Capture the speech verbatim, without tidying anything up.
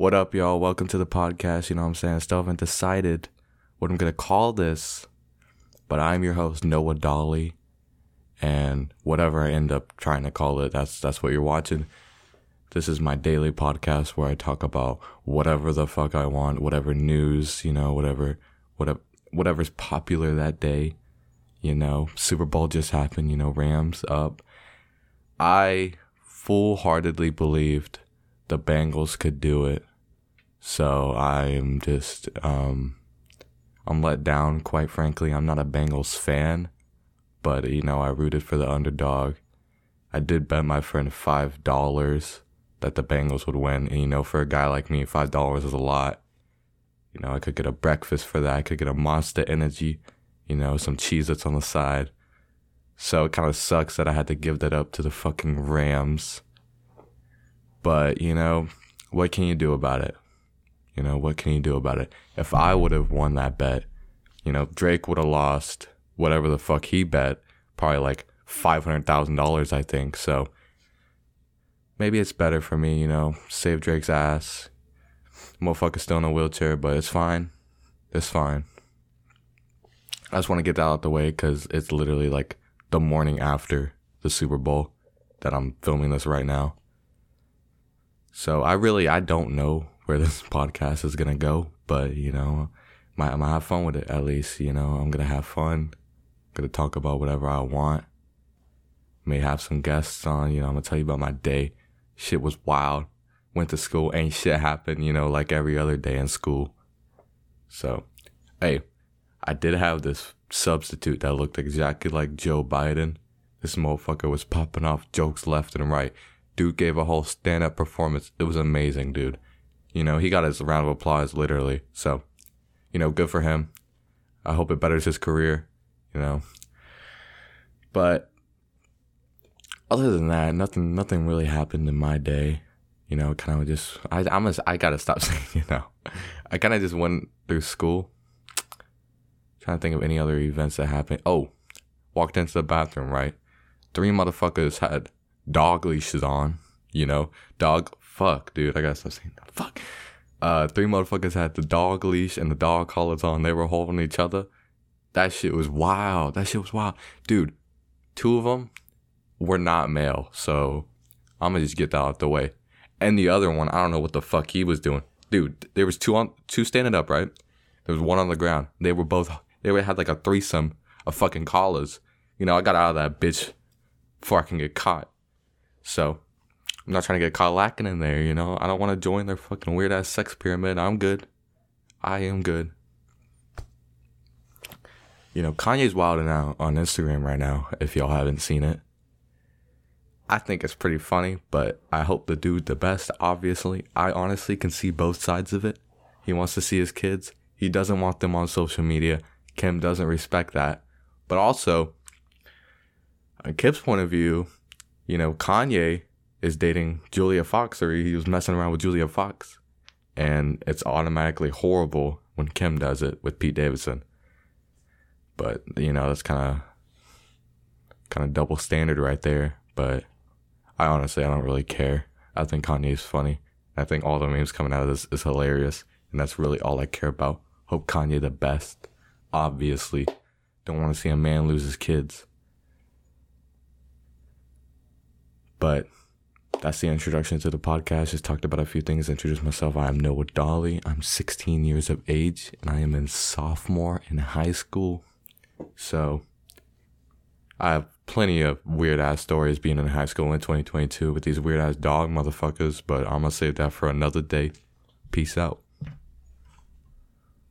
What up, y'all? Welcome to the podcast. You know what I'm saying? I still haven't decided what I'm going to call this, but I'm your host, Noah Dawley, and whatever I end up trying to call it, that's that's what you're watching. This is my daily podcast where I talk about whatever the fuck I want, whatever news, you know, whatever, whatever, whatever's popular that day, you know. Super Bowl just happened, you know, Rams up. I full-heartedly believed the Bengals could do it. So I am just, um, I'm let down, quite frankly. I'm not a Bengals fan, but, you know, I rooted for the underdog. I did bet my friend five dollars that the Bengals would win. And, you know, for a guy like me, five dollars is a lot. You know, I could get a breakfast for that. I could get a Monster Energy, you know, some Cheez-Its on the side. So it kind of sucks that I had to give that up to the fucking Rams. But, you know, what can you do about it? You know, what can you do about it? If I would have won that bet, you know, Drake would have lost whatever the fuck he bet, probably like five hundred thousand dollars, I think. So maybe it's better for me, you know, save Drake's ass. Motherfucker's still in a wheelchair, but it's fine. It's fine. I just want to get that out the way because it's literally like the morning after the Super Bowl that I'm filming this right now. So I really, I don't know where this podcast is going to go, but, you know, I'm going to have fun with it at least, you know. I'm going to have fun. I'm going to talk about whatever I want. May have some guests on, you know. I'm going to tell you about my day. Shit was wild. Went to school, ain't shit happened, you know, like every other day in school. So, hey, I did have this substitute that looked exactly like Joe Biden. This motherfucker was popping off jokes left and right. Dude gave a whole stand-up performance. It was amazing, dude. You know, he got his round of applause, literally. So, you know, good for him. I hope it betters his career, you know. But other than that, nothing nothing really happened in my day. You know, kind of just, I I'm a, I got to stop saying, you know. I kind of just went through school. I'm trying to think of any other events that happened. Oh, walked into the bathroom, right? Three motherfuckers had dog leashes on, you know, dog, fuck, dude, I gotta stop saying that, fuck, uh, three motherfuckers had the dog leash and the dog collars on, they were holding each other, that shit was wild, that shit was wild, dude, two of them were not male, so I'm gonna just get that out the way, and the other one, I don't know what the fuck he was doing, dude, there was two on, two standing up, right, there was one on the ground, they were both, they had like a threesome of fucking collars, you know, I got out of that bitch before I can get caught. So, I'm not trying to get caught lacking in there, you know? I don't want to join their fucking weird-ass sex pyramid. I'm good. I am good. You know, Kanye's wilding out on Instagram right now, if y'all haven't seen it. I think it's pretty funny, but I hope the dude the best, obviously. I honestly can see both sides of it. He wants to see his kids. He doesn't want them on social media. Kim doesn't respect that. But also, on Kim's point of view, you know, Kanye is dating Julia Fox, or he was messing around with Julia Fox. And it's automatically horrible when Kim does it with Pete Davidson. But, you know, that's kind of kind of double standard right there. But I honestly, I don't really care. I think Kanye's funny. I think all the memes coming out of this is hilarious. And that's really all I care about. Hope Kanye the best. Obviously. Don't want to see a man lose his kids. But that's the introduction to the podcast. Just talked about a few things. Introduced myself. I am Noah Dawley. I'm sixteen years of age, and I am in sophomore in high school. So I have plenty of weird-ass stories being in high school in twenty twenty-two with these weird-ass dog motherfuckers, but I'm going to save that for another day. Peace out.